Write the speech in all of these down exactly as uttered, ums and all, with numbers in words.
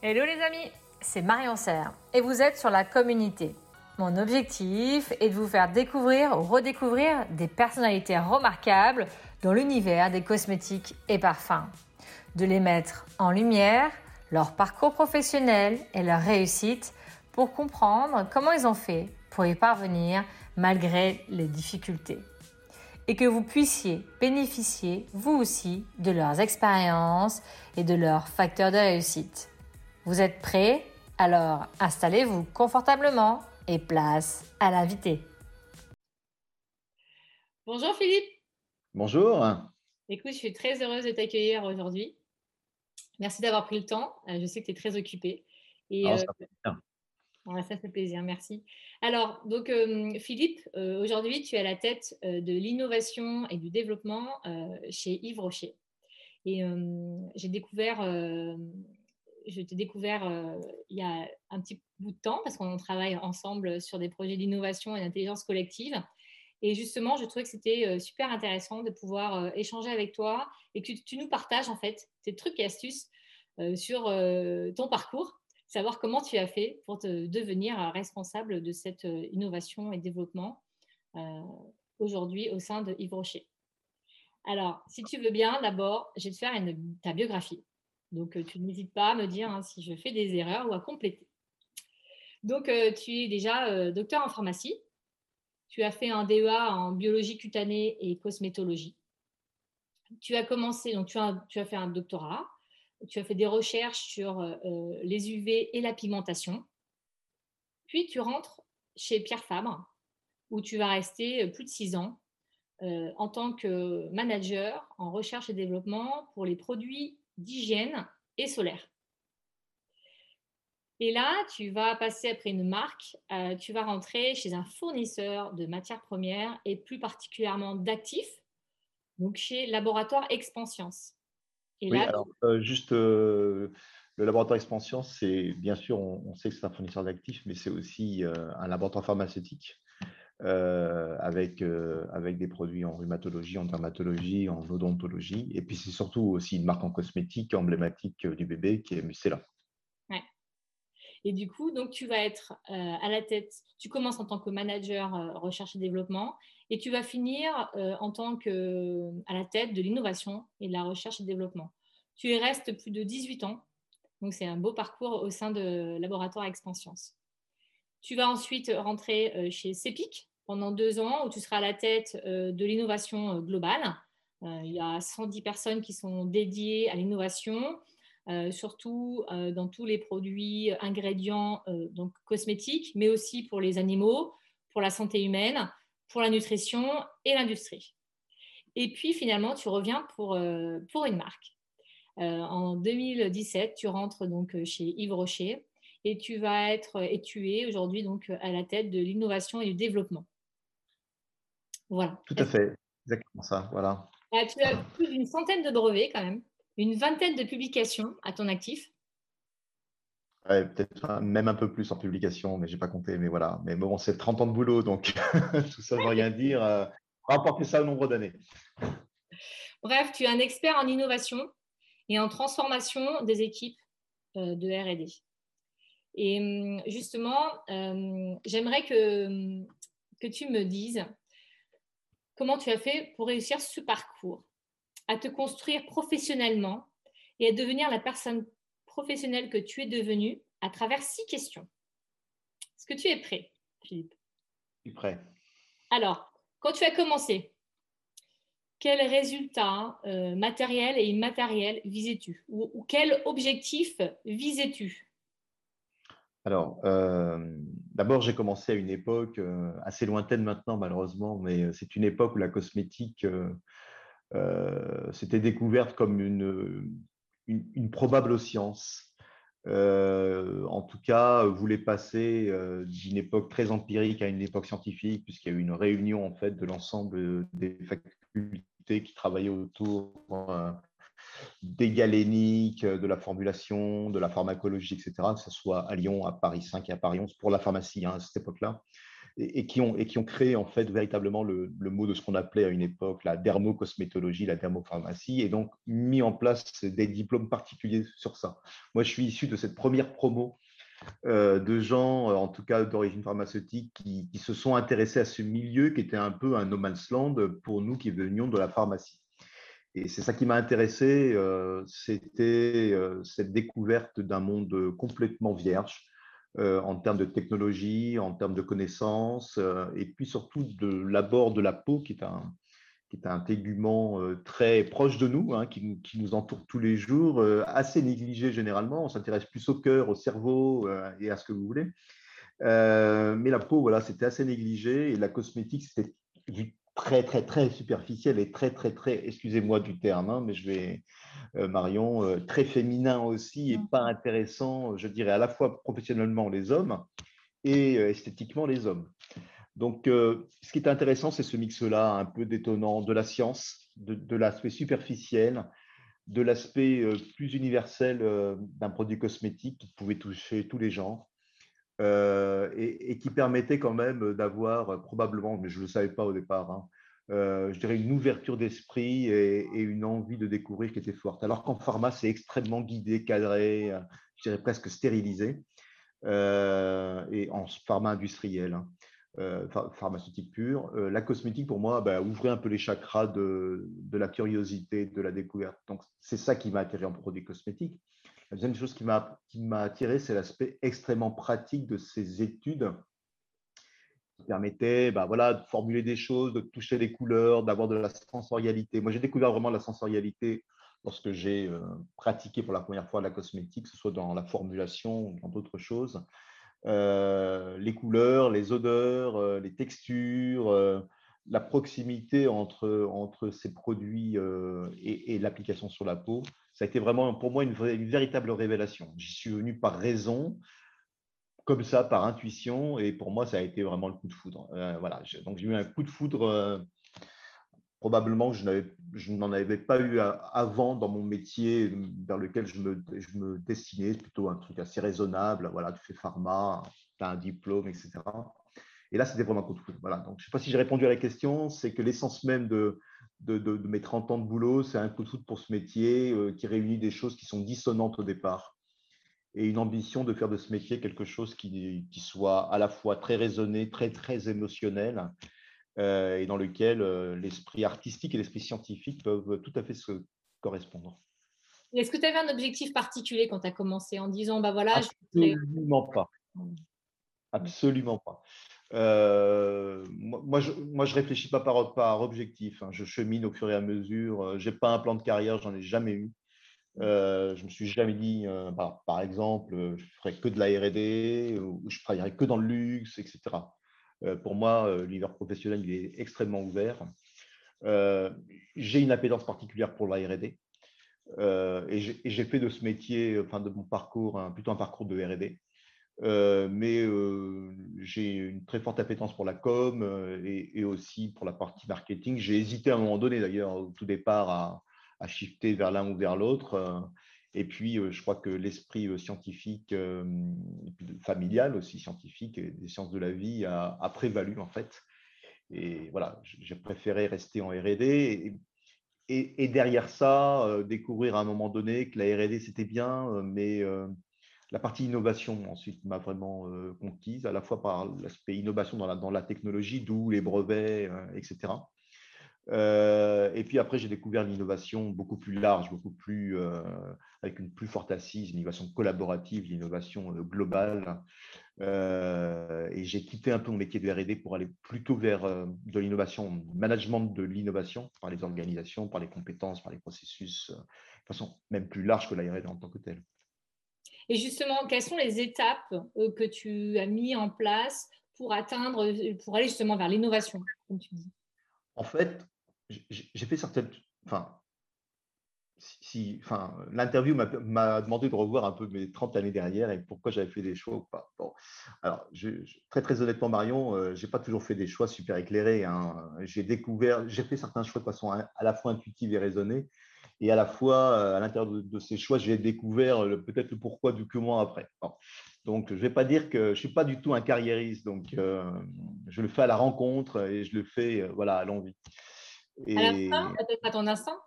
Hello les amis, c'est Marion Serre et vous êtes sur la communauté. Mon objectif est de vous faire découvrir ou redécouvrir des personnalités remarquables dans l'univers des cosmétiques et parfums. De les mettre en lumière, leur parcours professionnel et leur réussite pour comprendre comment ils ont fait pour y parvenir malgré les difficultés. Et que vous puissiez bénéficier vous aussi de leurs expériences et de leurs facteurs de réussite. Vous êtes prêts? Alors installez-vous confortablement et place à l'invité. Bonjour Philippe. Bonjour. Écoute, je suis très heureuse de t'accueillir aujourd'hui. Merci d'avoir pris le temps. Je sais que tu es très occupé. Et, oh, ça euh, fait plaisir. Ouais, ça fait plaisir, merci. Alors, donc euh, Philippe, euh, aujourd'hui, tu es à la tête euh, de l'innovation et du développement euh, chez Yves Rocher. Et euh, j'ai découvert... Euh, Je t'ai découvert euh, il y a un petit bout de temps parce qu'on travaille ensemble sur des projets d'innovation et d'intelligence collective. Et justement, je trouvais que c'était euh, super intéressant de pouvoir euh, échanger avec toi et que tu, tu nous partages en fait tes trucs et astuces euh, sur euh, ton parcours, savoir comment tu as fait pour te devenir responsable de cette euh, innovation et développement euh, aujourd'hui au sein de Yves Rocher. Alors, si tu veux bien, d'abord, je vais te faire une, ta biographie. Donc, tu n'hésites pas à me dire hein, si je fais des erreurs ou à compléter. Donc, euh, tu es déjà euh, docteur en pharmacie. Tu as fait un D E A en biologie cutanée et cosmétologie. Tu as commencé, donc tu as, tu as fait un doctorat. Tu as fait des recherches sur euh, les U V et la pigmentation. Puis, tu rentres chez Pierre Fabre, où tu vas rester plus de six ans euh, en tant que manager en recherche et développement pour les produits d'hygiène et solaire. Et là, tu vas passer après une marque, euh, tu vas rentrer chez un fournisseur de matières premières et plus particulièrement d'actifs, donc chez Laboratoire Expanscience. Et oui, là, alors euh, juste euh, le Laboratoire Expanscience, c'est bien sûr, on, on sait que c'est un fournisseur d'actifs, mais c'est aussi euh, un laboratoire pharmaceutique euh, avec, euh, avec des produits en rhumatologie, en dermatologie, en odontologie. Et puis, c'est surtout aussi une marque en cosmétique emblématique du bébé qui est Mustela. Ouais. Et du coup, donc, tu vas être euh, à la tête, tu commences en tant que manager euh, recherche et développement et tu vas finir euh, en tant que, euh, à la tête de l'innovation et de la recherche et développement. Tu y restes plus de dix-huit ans. Donc, c'est un beau parcours au sein de Laboratoire Expanscience. Tu vas ensuite rentrer chez CEPIC pendant deux ans où tu seras à la tête de l'innovation globale. Il y a cent dix personnes qui sont dédiées à l'innovation, surtout dans tous les produits, ingrédients donc cosmétiques, mais aussi pour les animaux, pour la santé humaine, pour la nutrition et l'industrie. Et puis finalement, tu reviens pour, pour une marque. En deux mille dix-sept, tu rentres donc chez Yves Rocher. Et tu vas être et tu es aujourd'hui donc à la tête de l'innovation et du développement. Voilà. Tout à fait, exactement ça. Voilà. Et tu as plus d'une centaine de brevets quand même, une vingtaine de publications à ton actif. Ouais, peut-être même un peu plus en publication, mais j'ai pas compté. Mais voilà. Mais bon, c'est trente ans de boulot, donc tout ça ne veut rien dire. Euh, rapporter ça au nombre d'années. Bref, tu es un expert en innovation et en transformation des équipes euh, de R et D. Et justement, euh, j'aimerais que, que tu me dises comment tu as fait pour réussir ce parcours, à te construire professionnellement et à devenir la personne professionnelle que tu es devenue à travers six questions. Est-ce que tu es prêt, Philippe ? Je suis prêt. Alors, quand tu as commencé, quels résultats euh, matériels et immatériels visais-tu ? Ou, ou quel objectif visais-tu ? Alors, euh, d'abord, j'ai commencé à une époque euh, assez lointaine maintenant, malheureusement, mais c'est une époque où la cosmétique euh, euh, s'était découverte comme une, une, une probable science. Euh, en tout cas, voulait passer euh, d'une époque très empirique à une époque scientifique, puisqu'il y a eu une réunion en fait de l'ensemble des facultés qui travaillaient autour. Euh, des galéniques, de la formulation, de la pharmacologie, et cetera, que ce soit à Lyon, à Paris cinq et à Paris onze, pour la pharmacie hein, à cette époque-là. et, et, qui ont, et qui ont créé en fait véritablement le, le mot de ce qu'on appelait à une époque la dermocosmétologie, la dermopharmacie, et donc mis en place des diplômes particuliers sur ça. Moi, je suis issu de cette première promo euh, de gens, en tout cas d'origine pharmaceutique, qui, qui se sont intéressés à ce milieu qui était un peu un no man's land pour nous qui venions de la pharmacie. Et c'est ça qui m'a intéressé, euh, c'était euh, cette découverte d'un monde complètement vierge euh, en termes de technologie, en termes de connaissances, euh, et puis surtout de l'abord de la peau qui est un, qui est un tégument euh, très proche de nous, hein, qui, qui nous entoure tous les jours, euh, assez négligé généralement. On s'intéresse plus au cœur, au cerveau euh, et à ce que vous voulez. Euh, mais la peau, voilà, c'était assez négligé, et la cosmétique, c'était du très, très, très superficiel et très, très, très, excusez-moi du terme, hein, mais je vais, euh, Marion, euh, très féminin aussi et pas intéressant, je dirais, à la fois professionnellement les hommes et euh, esthétiquement les hommes. Donc, euh, ce qui est intéressant, c'est ce mix-là un peu détonnant de la science, de, de l'aspect superficiel, de l'aspect euh, plus universel euh, d'un produit cosmétique qui pouvait toucher tous les genres. Euh, et, et qui permettait quand même d'avoir euh, probablement, mais je ne le savais pas au départ, hein, euh, je dirais une ouverture d'esprit et, et une envie de découvrir qui était forte. Alors qu'en pharma, c'est extrêmement guidé, cadré, euh, je dirais presque stérilisé, euh, et en pharma industriel, hein, euh, ph- pharmaceutique pure. Euh, la cosmétique, pour moi, bah, ouvrait un peu les chakras de, de la curiosité, de la découverte. Donc, c'est ça qui m'a attiré en produits cosmétiques. La deuxième chose qui m'a qui m'a attiré, c'est l'aspect extrêmement pratique de ces études qui permettaient bah, voilà, de formuler des choses, de toucher les couleurs, d'avoir de la sensorialité. Moi, j'ai découvert vraiment la sensorialité lorsque j'ai euh, pratiqué pour la première fois la cosmétique, que ce soit dans la formulation ou dans d'autres choses. Euh, les couleurs, les odeurs, euh, les textures, euh, la proximité entre, entre ces produits euh, et, et l'application sur la peau. Ça a été vraiment pour moi une, vraie, une véritable révélation. J'y suis venu par raison, comme ça, par intuition, et pour moi, ça a été vraiment le coup de foudre. Euh, voilà, j'ai, donc j'ai eu un coup de foudre, euh, probablement je, n'avais, je n'en avais pas eu à, avant dans mon métier vers lequel je me, je me destinais, plutôt un truc assez raisonnable. Voilà, tu fais pharma, tu as un diplôme, et cetera. Et là, c'était vraiment un coup de foudre. Voilà, donc je ne sais pas si j'ai répondu à la question, c'est que l'essence même de… De, de, de mes trente ans de boulot, c'est un coup de foudre pour ce métier euh, qui réunit des choses qui sont dissonantes au départ et une ambition de faire de ce métier quelque chose qui, qui soit à la fois très raisonné, très, très émotionnel euh, et dans lequel euh, l'esprit artistique et l'esprit scientifique peuvent tout à fait se correspondre. Et est-ce que tu avais un objectif particulier quand tu as commencé en disant bah voilà, absolument je... pas. Absolument pas. Euh, moi, je, moi, je réfléchis pas par, par objectif. Hein. Je chemine au fur et à mesure. J'ai pas un plan de carrière, j'en ai jamais eu. Euh, je me suis jamais dit, euh, bah, par exemple, je ferai que de la R et D ou, ou je travaillerai que dans le luxe, et cetera. Euh, pour moi, euh, l'univers professionnel il est extrêmement ouvert. Euh, j'ai une appétence particulière pour la R et D euh, et, j'ai, et j'ai fait de ce métier, enfin de mon parcours, hein, plutôt un parcours de R et D. Euh, mais euh, j'ai une très forte appétence pour la com euh, et, et aussi pour la partie marketing. J'ai hésité à un moment donné d'ailleurs au tout départ à, à shifter vers l'un ou vers l'autre euh, et puis euh, je crois que l'esprit euh, scientifique euh, et puis familial aussi scientifique et des sciences de la vie a, a prévalu en fait et voilà j'ai préféré rester en R et D et, et, et derrière ça euh, découvrir à un moment donné que la R et D c'était bien euh, mais euh, la partie innovation, ensuite, m'a vraiment euh, conquise, à la fois par l'aspect innovation dans la, dans la technologie, d'où les brevets, euh, et cetera. Euh, et puis après, j'ai découvert l'innovation beaucoup plus large, beaucoup plus, euh, avec une plus forte assise, l'innovation collaborative, l'innovation euh, globale. Euh, et j'ai quitté un peu mon métier de R et D pour aller plutôt vers euh, de l'innovation, management de l'innovation, par les organisations, par les compétences, par les processus, euh, de façon même plus large que la R et D en tant que telle. Et justement, quelles sont les étapes que tu as mises en place pour atteindre, pour aller justement vers l'innovation, comme tu dis ? En fait, j'ai fait certaines… Enfin, si, enfin, l'interview m'a, m'a demandé de revoir un peu mes trente années derrière et pourquoi j'avais fait des choix ou pas. Bon, alors, je, très, très honnêtement, Marion, euh, je n'ai pas toujours fait des choix super éclairés. Hein. J'ai découvert… J'ai fait certains choix de façon à la fois intuitive et raisonnée. et à la fois, à l'intérieur de, de ces choix, j'ai découvert peut-être le pourquoi du comment après. Bon. Donc, je ne vais pas dire que je ne suis pas du tout un carriériste, donc euh, je le fais à la rencontre et je le fais euh, voilà, à l'envie. Et... À la fin, peut-être à ton instinct.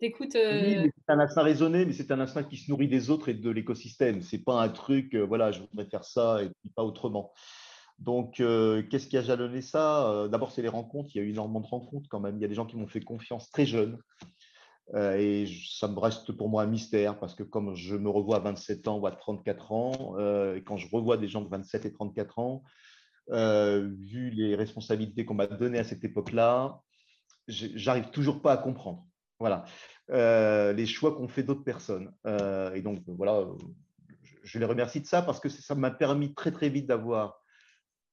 T'écoutes… Euh... Oui, c'est un instinct raisonné, mais c'est un instinct qui se nourrit des autres et de l'écosystème. Ce n'est pas un truc, euh, voilà, je voudrais faire ça et puis pas autrement. Donc, euh, qu'est-ce qui a jalonné ça? D'abord, c'est les rencontres. Il y a eu énormément de rencontres quand même. Il y a des gens qui m'ont fait confiance très jeunes. Euh, et ça me reste pour moi un mystère parce que comme je me revois à vingt-sept ans ou à trente-quatre ans, euh, et quand je revois des gens de vingt-sept et trente-quatre ans, euh, vu les responsabilités qu'on m'a données à cette époque-là, j'arrive toujours pas à comprendre. Voilà. Euh, les choix qu'ont fait d'autres personnes. Euh, et donc, voilà, je les remercie de ça parce que ça m'a permis très, très vite d'avoir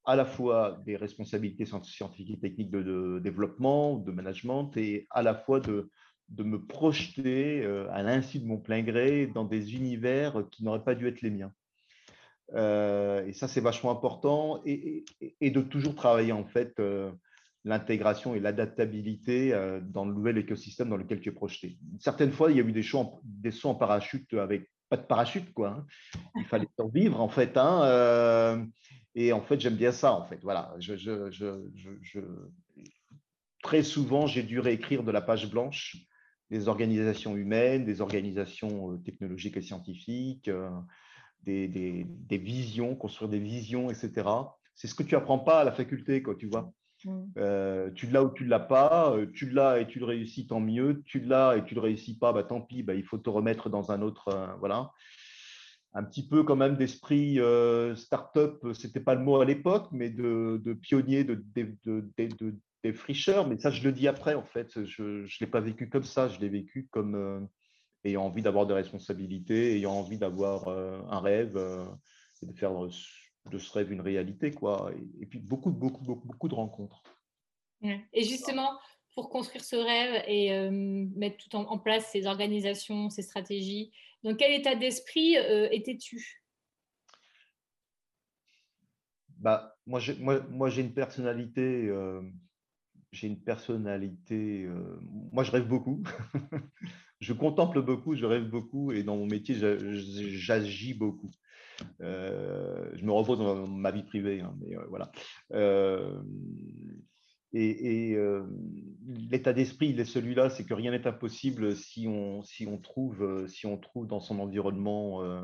à la fois des responsabilités scientifiques et techniques de, de développement, de management, et à la fois de, de me projeter à l'insu de mon plein gré dans des univers qui n'auraient pas dû être les miens. Euh, et ça, c'est vachement important, et, et, et de toujours travailler en fait euh, l'intégration et l'adaptabilité euh, dans le nouvel écosystème dans lequel tu es projeté. Certaines fois, il y a eu des sauts en, des sauts en parachute avec pas de parachute, quoi, hein. Il fallait survivre en fait, hein, euh, et en fait, j'aime bien ça, en fait. Voilà. Je, je, je, je, je... Très souvent, j'ai dû réécrire de la page blanche des organisations humaines, des organisations technologiques et scientifiques, euh, des, des, des visions, construire des visions, et cetera. C'est ce que tu apprends pas à la faculté, quoi, tu vois. Mm. Euh, tu l'as ou tu ne l'as pas, tu l'as et tu le réussis, tant mieux. Tu l'as et tu ne le réussis pas, bah, tant pis, bah, il faut te remettre dans un autre… Euh, voilà. Un petit peu quand même d'esprit euh, start-up, ce n'était pas le mot à l'époque, mais de, de pionnier, de, de, de, de, de, de fricheur. Mais ça, je le dis après, en fait. Je ne l'ai pas vécu comme ça. Je l'ai vécu comme euh, ayant envie d'avoir des responsabilités, ayant envie d'avoir euh, un rêve, euh, et de faire de ce rêve une réalité, quoi. Et, et puis, beaucoup, beaucoup, beaucoup, beaucoup de rencontres. Et justement, pour construire ce rêve et euh, mettre tout en, en place ces organisations, ces stratégies, dans quel état d'esprit euh, étais-tu? Bah, moi, j'ai moi, moi, une personnalité, euh, j'ai une personnalité, euh, moi je rêve beaucoup, je contemple beaucoup, je rêve beaucoup et dans mon métier, j'agis beaucoup. Euh, je me repose dans ma vie privée, hein, mais euh, voilà. Euh, Et, et euh, l'état d'esprit, il est celui-là, c'est que rien n'est impossible si on, si, on trouve, si on trouve dans son environnement euh,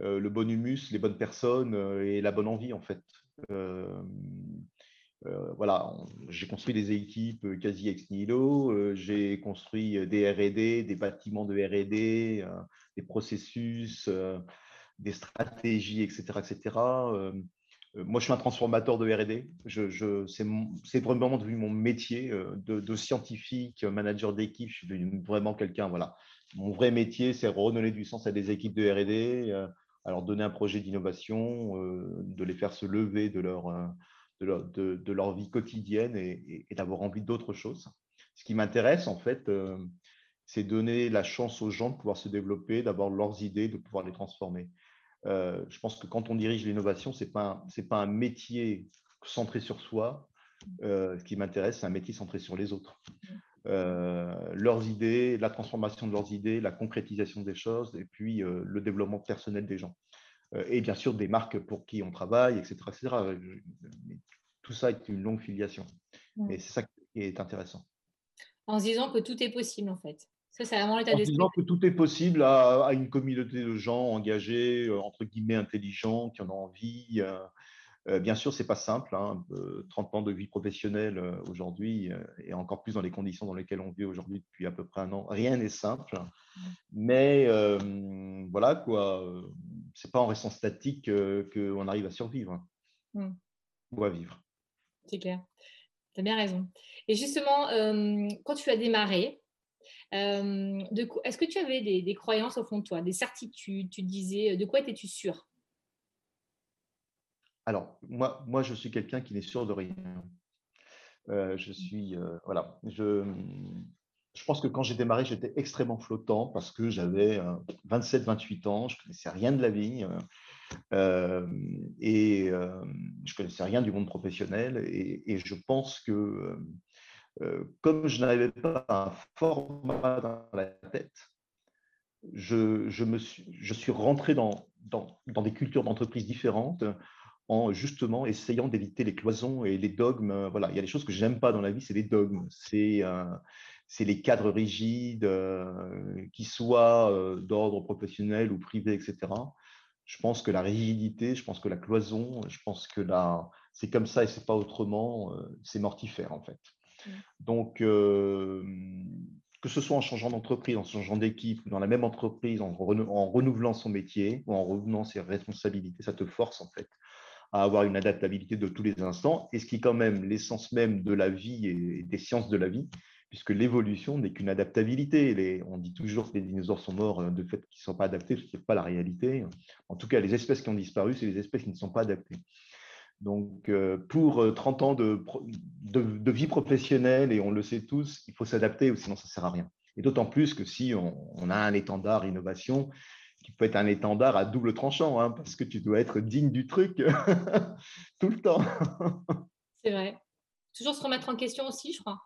euh, le bon humus, les bonnes personnes euh, et la bonne envie, en fait. Euh, euh, voilà, j'ai construit des équipes quasi ex nihilo, euh, j'ai construit des R et D, des bâtiments de R et D, euh, des processus, euh, des stratégies, et cetera, et cetera. Euh, Moi, je suis un transformateur de R et D. Je, je, c'est vraiment devenu mon métier de, de scientifique, manager d'équipe. Je suis devenu vraiment quelqu'un. Voilà. Mon vrai métier, c'est redonner du sens à des équipes de R et D, euh, à leur donner un projet d'innovation, euh, de les faire se lever de leur, euh, de leur, de, de leur vie quotidienne et, et, et d'avoir envie d'autre chose. Ce qui m'intéresse, en fait, euh, c'est donner la chance aux gens de pouvoir se développer, d'avoir leurs idées, de pouvoir les transformer. Euh, je pense que quand on dirige l'innovation, ce n'est pas, pas un métier centré sur soi. Euh, ce qui m'intéresse, c'est un métier centré sur les autres. Euh, leurs idées, la transformation de leurs idées, la concrétisation des choses, et puis euh, le développement personnel des gens. Euh, et bien sûr, des marques pour qui on travaille, et cetera, et cetera. Tout ça est une longue filiation. Ouais. Et c'est ça qui est intéressant. En se disant que tout est possible, en fait. Ça, c'est vraiment l'état d'esprit. En disant que tout est possible à, à une communauté de gens engagés, entre guillemets intelligents, qui en ont envie. Euh, bien sûr, ce n'est pas simple. Hein. trente ans de vie professionnelle aujourd'hui, et encore plus dans les conditions dans lesquelles on vit aujourd'hui depuis à peu près un an. Rien n'est simple. Mais euh, voilà, quoi. Ce n'est pas en restant statique euh, qu'on arrive à survivre, hein. Mmh. Ou à vivre. C'est clair. Tu as bien raison. Et justement, euh, quand tu as démarré, Euh, est-ce que tu avais des, des croyances au fond de toi, des certitudes? Tu disais, de quoi étais-tu sûr? Alors, moi, moi, je suis quelqu'un qui n'est sûr de rien. Euh, je suis, euh, voilà, je, je pense que quand j'ai démarré, j'étais extrêmement flottant parce que j'avais euh, vingt-sept, vingt-huit ans, je ne connaissais rien de la vie euh, et euh, je ne connaissais rien du monde professionnel et, et je pense que… Euh, euh, comme je n'avais pas un format dans la tête, je, je, me suis, je suis rentré dans, dans, dans des cultures d'entreprises différentes en justement essayant d'éviter les cloisons et les dogmes. Voilà, il y a des choses que je n'aime pas dans la vie, c'est les dogmes, c'est euh, c'est les cadres rigides, euh, qui soient euh, d'ordre professionnel ou privé, et cetera. Je pense que la rigidité, je pense que la cloison, je pense que la... c'est comme ça et c'est pas autrement, euh, c'est mortifère en fait. Mmh. Donc, euh, que ce soit en changeant d'entreprise, en changeant d'équipe, dans la même entreprise, en, renou en renouvelant son métier ou en revenant ses responsabilités, ça te force en fait à avoir une adaptabilité de tous les instants, et ce qui est quand même l'essence même de la vie et des sciences de la vie, puisque l'évolution n'est qu'une adaptabilité. Les, on dit toujours que les dinosaures sont morts de fait qu'ils ne sont pas adaptés, ce qui n'est pas la réalité. En tout cas, les espèces qui ont disparu, c'est les espèces qui ne sont pas adaptées. Donc, pour trente ans de, de, de vie professionnelle, et on le sait tous, il faut s'adapter, sinon ça ne sert à rien. Et d'autant plus que si on, on a un étendard innovation, qui peut être un étendard à double tranchant, hein, parce que tu dois être digne du truc tout le temps. C'est vrai. Toujours se remettre en question aussi, je crois.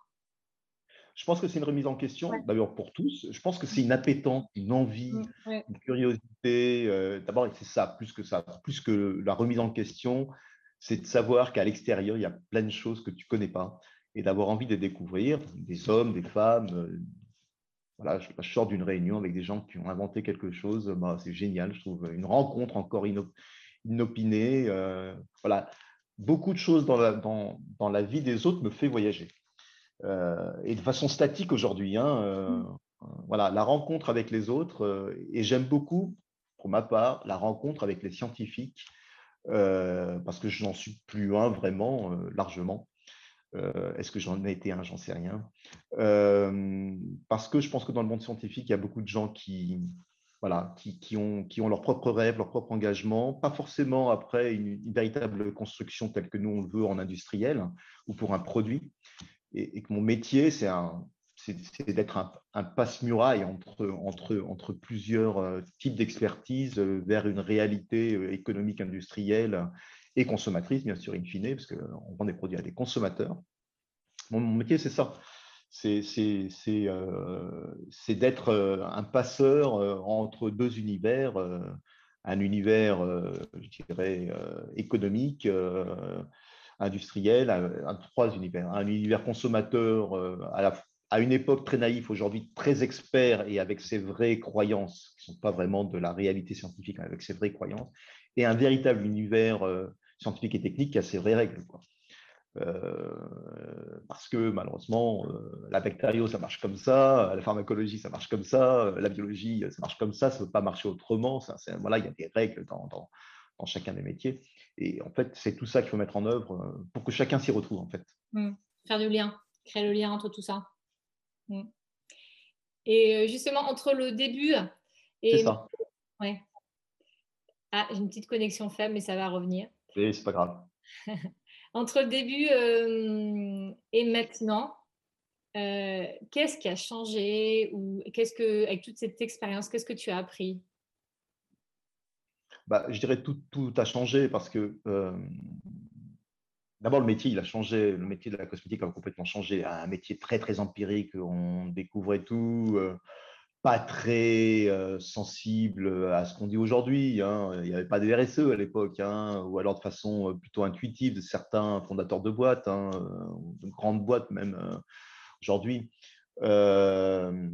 Je pense que c'est une remise en question, ouais. D'abord pour tous. Je pense que c'est une appétence, une envie, ouais. Une curiosité. Euh, d'abord, c'est ça, plus que ça, plus que la remise en question, c'est de savoir qu'à l'extérieur, il y a plein de choses que tu ne connais pas et d'avoir envie de découvrir des hommes, des femmes. Euh, voilà, je, je sors d'une réunion avec des gens qui ont inventé quelque chose. Bah, c'est génial, je trouve. Une rencontre encore inop inopinée. Euh, voilà, beaucoup de choses dans la, dans, dans la vie des autres me fait voyager. Euh, et de façon statique aujourd'hui, hein, euh, mmh. Voilà, la rencontre avec les autres, euh, et j'aime beaucoup, pour ma part, la rencontre avec les scientifiques, euh, parce que je n'en suis plus un vraiment, euh, largement. Euh, Est-ce que j'en ai été un? J'en sais rien. Euh, parce que je pense que dans le monde scientifique, il y a beaucoup de gens qui, voilà, qui, qui, ont, qui ont leur propre rêve, leur propre engagement, pas forcément après une, une véritable construction telle que nous on le veut en industriel ou pour un produit. Et que mon métier, c'est d'être un, un passe-muraille entre, entre, entre plusieurs types d'expertise vers une réalité économique, industrielle et consommatrice, bien sûr, in fine, parce qu'on vend des produits à des consommateurs. Mon, mon métier, c'est ça. C'est euh, d'être un passeur entre deux univers, un univers, je dirais, économique, industriel, à, à trois univers, un univers consommateur euh, à, la, à une époque très naïf, aujourd'hui très expert et avec ses vraies croyances, qui ne sont pas vraiment de la réalité scientifique, mais avec ses vraies croyances, et un véritable univers euh, scientifique et technique qui a ses vraies règles, quoi. Euh, parce que malheureusement, euh, la bactério, ça marche comme ça, la pharmacologie, ça marche comme ça, la biologie, ça marche comme ça, ça ne peut pas marcher autrement, ça, voilà, il y a des règles dans... dans dans chacun des métiers. Et en fait, c'est tout ça qu'il faut mettre en œuvre pour que chacun s'y retrouve, en fait. Mmh. Faire du lien, créer le lien entre tout ça. Mmh. Et justement, entre le début et... C'est ça. Ouais. Ah, j'ai une petite connexion faible, mais ça va revenir. Et c'est pas grave. Entre le début euh, et maintenant, euh, qu'est-ce qui a changé ou qu'est-ce que, avec toute cette expérience, qu'est-ce que tu as appris? Bah, je dirais tout, tout a changé parce que euh, d'abord le métier il a changé, le métier de la cosmétique a complètement changé, un métier très très empirique, on découvrait tout, euh, pas très euh, sensible à ce qu'on dit aujourd'hui, hein. Il n'y avait pas de R S E à l'époque, hein, ou alors de façon plutôt intuitive de certains fondateurs de boîtes, hein, de grandes boîtes même euh, aujourd'hui. Euh,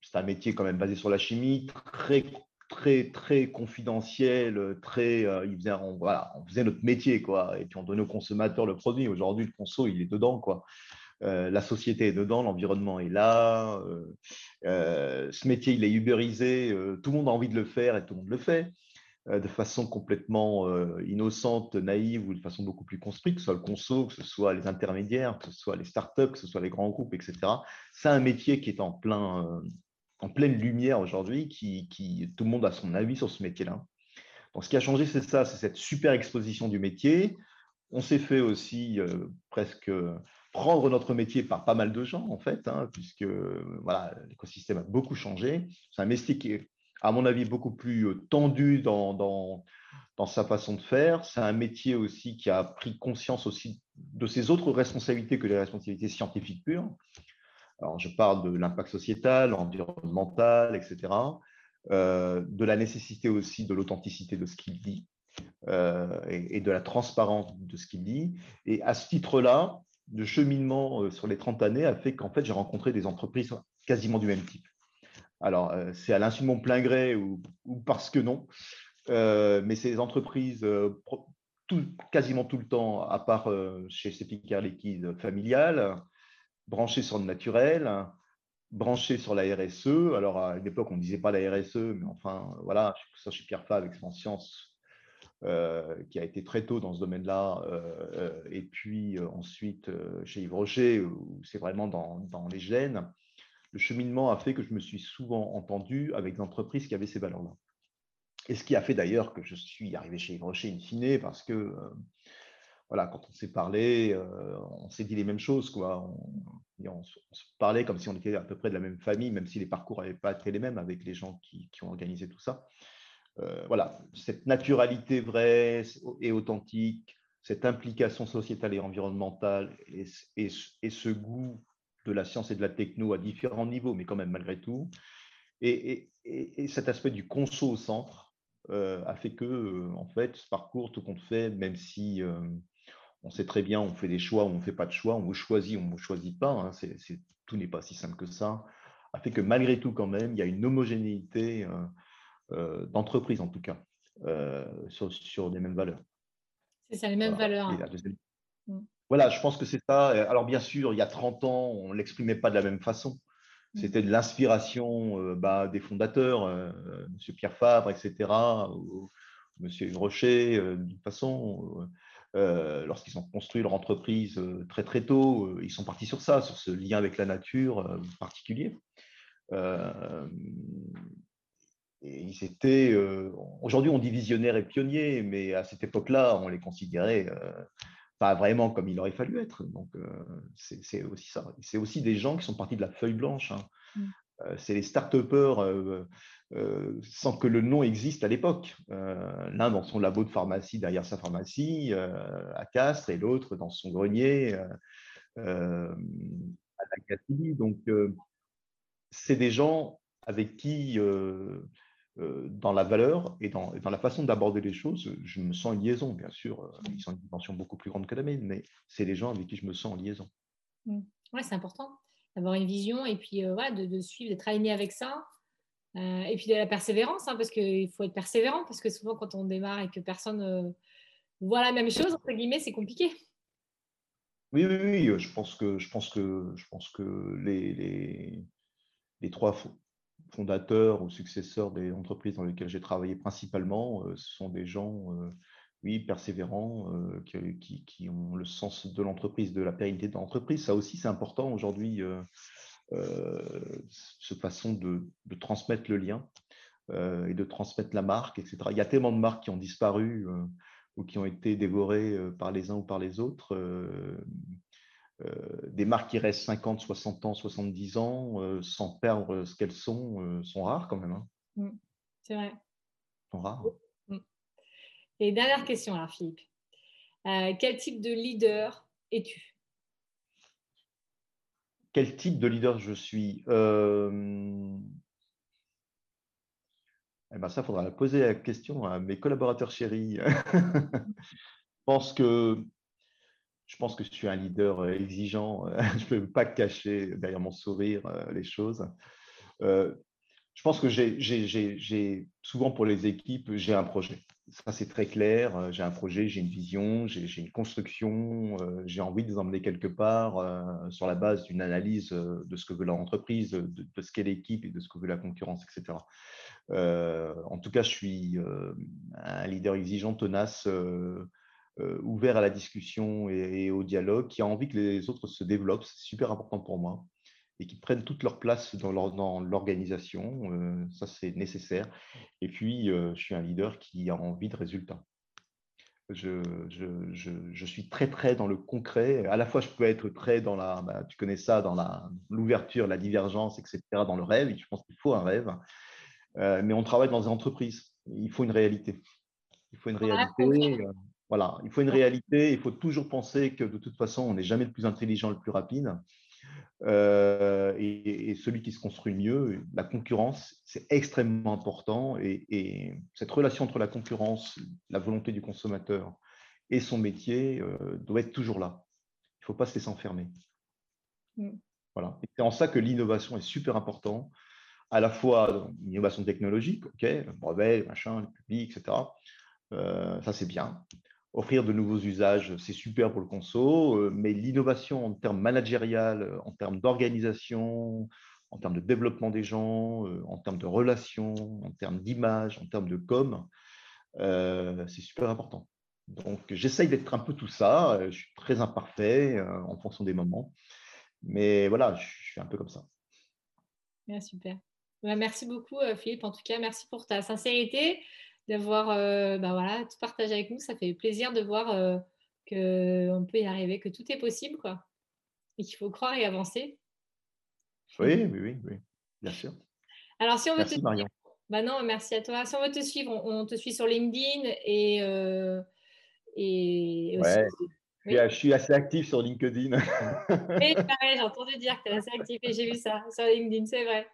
c'est un métier quand même basé sur la chimie, très très très confidentiel, très euh, il faisait, on, voilà, on faisait notre métier quoi, et puis on donnait aux consommateurs le produit. Aujourd'hui le conso il est dedans quoi, euh, la société est dedans, l'environnement est là, euh, euh, ce métier il est uberisé, euh, tout le monde a envie de le faire et tout le monde le fait euh, de façon complètement euh, innocente, naïve ou de façon beaucoup plus construite, que ce soit le conso, que ce soit les intermédiaires, que ce soit les startups, que ce soit les grands groupes, et cetera. C'est un métier qui est en plein euh, en pleine lumière aujourd'hui, qui, qui, tout le monde a son avis sur ce métier-là. Donc, ce qui a changé, c'est ça, c'est cette super exposition du métier. On s'est fait aussi euh, presque prendre notre métier par pas mal de gens, en fait, hein, puisque voilà, l'écosystème a beaucoup changé. C'est un métier qui est à mon avis, beaucoup plus tendu dans, dans, dans sa façon de faire. C'est un métier aussi qui a pris conscience aussi de ses autres responsabilités que les responsabilités scientifiques pures. Alors, je parle de l'impact sociétal, environnemental, et cetera, euh, de la nécessité aussi de l'authenticité de ce qu'il dit euh, et, et de la transparence de ce qu'il dit. Et à ce titre-là, le cheminement euh, sur les trente années a fait qu'en fait, j'ai rencontré des entreprises quasiment du même type. Alors, euh, c'est à l'insu de mon plein gré ou, ou parce que non, euh, mais ces entreprises, euh, tout, quasiment tout le temps, à part euh, chez CEPIC liquide familiale, branché sur le naturel, branché sur la R S E. Alors, à l'époque, on ne disait pas la R S E, mais enfin, voilà, ça, je suis Pierre Fabre, Expanscience, euh, qui a été très tôt dans ce domaine-là. Euh, et puis, euh, ensuite, euh, chez Yves Rocher, où c'est vraiment dans, dans les gènes. Le cheminement a fait que je me suis souvent entendu avec des entreprises qui avaient ces valeurs-là. Et ce qui a fait d'ailleurs que je suis arrivé chez Yves Rocher in fine, parce que... Euh, Voilà, quand on s'est parlé, euh, on s'est dit les mêmes choses, quoi. On, on, on se parlait comme si on était à peu près de la même famille, même si les parcours n'avaient pas été les mêmes avec les gens qui, qui ont organisé tout ça. Euh, voilà, cette naturalité vraie et authentique, cette implication sociétale et environnementale et, et, et ce goût de la science et de la techno à différents niveaux, mais quand même malgré tout. Et, et, et, et cet aspect du conso au centre euh, a fait que, euh, en fait, ce parcours, tout compte fait, même si... Euh, on sait très bien, on fait des choix, on ne fait pas de choix, on vous choisit, on ne vous choisit pas, hein, c'est, c'est, tout n'est pas si simple que ça, a fait que malgré tout quand même, il y a une homogénéité euh, euh, d'entreprise en tout cas, euh, sur, sur les mêmes valeurs. C'est ça, les mêmes voilà. valeurs. Deuxième... Mmh. Voilà, je pense que c'est ça. Alors bien sûr, il y a trente ans, on ne l'exprimait pas de la même façon. C'était de l'inspiration euh, bah, des fondateurs, euh, M. Pierre Fabre, et cetera, ou, ou M. Yves Rocher, euh, d'une façon... Euh, Euh, lorsqu'ils ont construit leur entreprise euh, très très tôt, euh, ils sont partis sur ça, sur ce lien avec la nature euh, particulier. Euh, et ils étaient, euh, aujourd'hui on dit visionnaires et pionniers, mais à cette époque-là, on les considérait euh, pas vraiment comme il aurait fallu être. Donc euh, c'est, c'est aussi ça. C'est aussi des gens qui sont partis de la feuille blanche. Hein. Mmh. Euh, c'est les start-upers euh, Euh, sans que le nom existe à l'époque. Euh, l'un dans son labo de pharmacie, derrière sa pharmacie, euh, à Castres, et l'autre dans son grenier, euh, euh, à la Catilly. Donc, euh, c'est des gens avec qui, euh, euh, dans la valeur et dans, et dans la façon d'aborder les choses, je me sens en liaison, bien sûr. Euh, ils ont une dimension beaucoup plus grande que la mienne, mais c'est les gens avec qui je me sens en liaison. Mmh. Ouais, c'est important d'avoir une vision et puis euh, ouais, de, de suivre, d'être aligné avec ça. Euh, et puis de la persévérance, hein, parce qu'il faut être persévérant, parce que souvent quand on démarre et que personne euh, voit la même chose, entre guillemets, c'est compliqué. Oui, oui, oui, je pense que, je pense que, je pense que les, les, les trois fondateurs ou successeurs des entreprises dans lesquelles j'ai travaillé principalement, euh, ce sont des gens, euh, oui, persévérants, euh, qui, qui, qui ont le sens de l'entreprise, de la pérennité de l'entreprise. Ça aussi, c'est important aujourd'hui. Euh, Euh, cette façon de, de transmettre le lien euh, et de transmettre la marque, et cetera. Il y a tellement de marques qui ont disparu euh, ou qui ont été dévorées euh, par les uns ou par les autres. Euh, euh, des marques qui restent cinquante, soixante ans, soixante-dix ans euh, sans perdre ce qu'elles sont, euh, sont rares quand même. Hein. Mmh, c'est vrai. Sont rares. Mmh. Et dernière question alors, Philippe. Euh, quel type de leader es-tu ? Quel type de leader je suis euh... eh ben ça, il faudra poser la question à mes collaborateurs chéris. je, pense que, je pense que je suis un leader exigeant. Je ne peux pas cacher derrière mon sourire les choses. Euh, je pense que j'ai, j'ai, j'ai, j'ai, souvent pour les équipes, j'ai un projet. Ça, c'est très clair. J'ai un projet, j'ai une vision, j'ai, j'ai une construction, euh, j'ai envie de les emmener quelque part euh, sur la base d'une analyse euh, de ce que veut leur entreprise, de, de ce qu'est l'équipe et de ce que veut la concurrence, et cetera. Euh, en tout cas, je suis euh, un leader exigeant, tenace, euh, euh, ouvert à la discussion et, et au dialogue, qui a envie que les autres se développent. C'est super important pour moi. Et qui prennent toute leur place dans, leur, dans l'organisation, euh, ça c'est nécessaire. Et puis, euh, je suis un leader qui a envie de résultats. Je, je, je, je suis très, très dans le concret. À la fois, je peux être très dans la, bah, tu connais ça, dans la, l'ouverture, la divergence, et cetera, dans le rêve. Et je pense qu'il faut un rêve. euh, mais on travaille dans des entreprises. Il faut une réalité. Il faut une réalité. Euh, voilà, il faut une réalité. Il faut toujours penser que de toute façon, on n'est jamais le plus intelligent, le plus rapide. Euh, et, et celui qui se construit mieux, la concurrence, c'est extrêmement important. Et, et cette relation entre la concurrence, la volonté du consommateur et son métier euh, doit être toujours là. Il ne faut pas se laisser enfermer. Mm. Voilà. C'est en ça que l'innovation est super importante, à la fois l'innovation technologique, okay, le brevet, machin, le public, et cetera. Euh, ça, c'est bien. Offrir de nouveaux usages, c'est super pour le conso, mais l'innovation en termes managérial, en termes d'organisation, en termes de développement des gens, en termes de relations, en termes d'image, en termes de com, euh, c'est super important. Donc, j'essaye d'être un peu tout ça. Je suis très imparfait euh, en fonction des moments. Mais voilà, je suis un peu comme ça. Ah, super. Bah, merci beaucoup, Philippe. En tout cas, merci pour ta sincérité, d'avoir euh, bah, voilà, tout partagé avec nous. Ça fait plaisir de voir euh, qu'on peut y arriver, que tout est possible, quoi. Et qu'il faut croire et avancer. Oui, oui, oui, oui. Bien sûr. Alors, si on veut merci, te Marion. Suivre, bah non, merci à toi. Si on veut te suivre, on, on te suit sur LinkedIn et, euh, et aussi. Ouais. Oui. Je suis assez actif sur LinkedIn. Oui, pareil, j'ai entendu dire que tu es assez actif et j'ai vu ça sur LinkedIn, c'est vrai.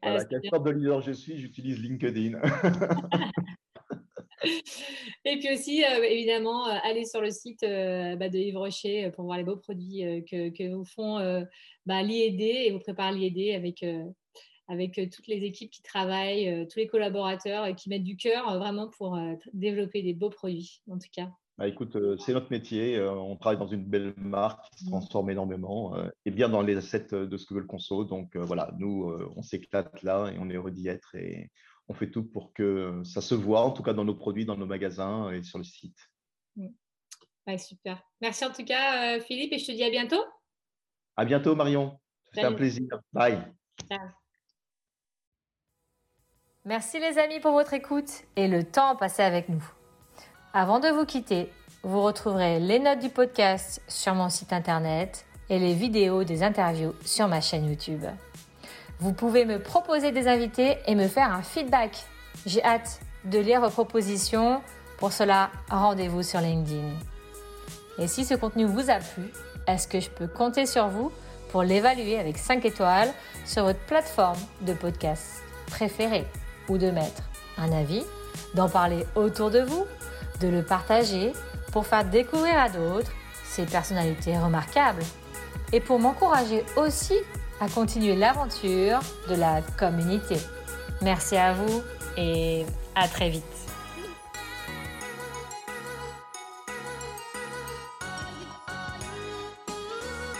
Voilà, euh, quelle sorte de leader je suis, j'utilise LinkedIn. Et puis aussi, euh, évidemment, aller sur le site euh, bah, de Yves Rocher pour voir les beaux produits euh, que, que vous font euh, bah, l'I E D et vous préparez l'I E D avec, euh, avec toutes les équipes qui travaillent, euh, tous les collaborateurs euh, qui mettent du cœur euh, vraiment pour euh, développer des beaux produits, en tout cas. Bah, écoute, euh, c'est notre métier, euh, on travaille dans une belle marque qui se transforme énormément euh, et bien dans les assets de ce que veut le conso. Donc euh, voilà, nous, euh, on s'éclate là et on est heureux d'y être et on fait tout pour que ça se voit, en tout cas dans nos produits, dans nos magasins et sur le site. Ouais, super. Merci en tout cas, euh, Philippe, et je te dis à bientôt. À bientôt, Marion. C'était un plaisir. Bye. Ciao. Merci les amis pour votre écoute et le temps passé avec nous. Avant de vous quitter, vous retrouverez les notes du podcast sur mon site internet et les vidéos des interviews sur ma chaîne YouTube. Vous pouvez me proposer des invités et me faire un feedback. J'ai hâte de lire vos propositions. Pour cela, rendez-vous sur LinkedIn. Et si ce contenu vous a plu, est-ce que je peux compter sur vous pour l'évaluer avec cinq étoiles sur votre plateforme de podcast préférée ou de mettre un avis, d'en parler autour de vous, de le partager pour faire découvrir à d'autres ces personnalités remarquables et pour m'encourager aussi à continuer l'aventure de la communauté. Merci à vous et à très vite.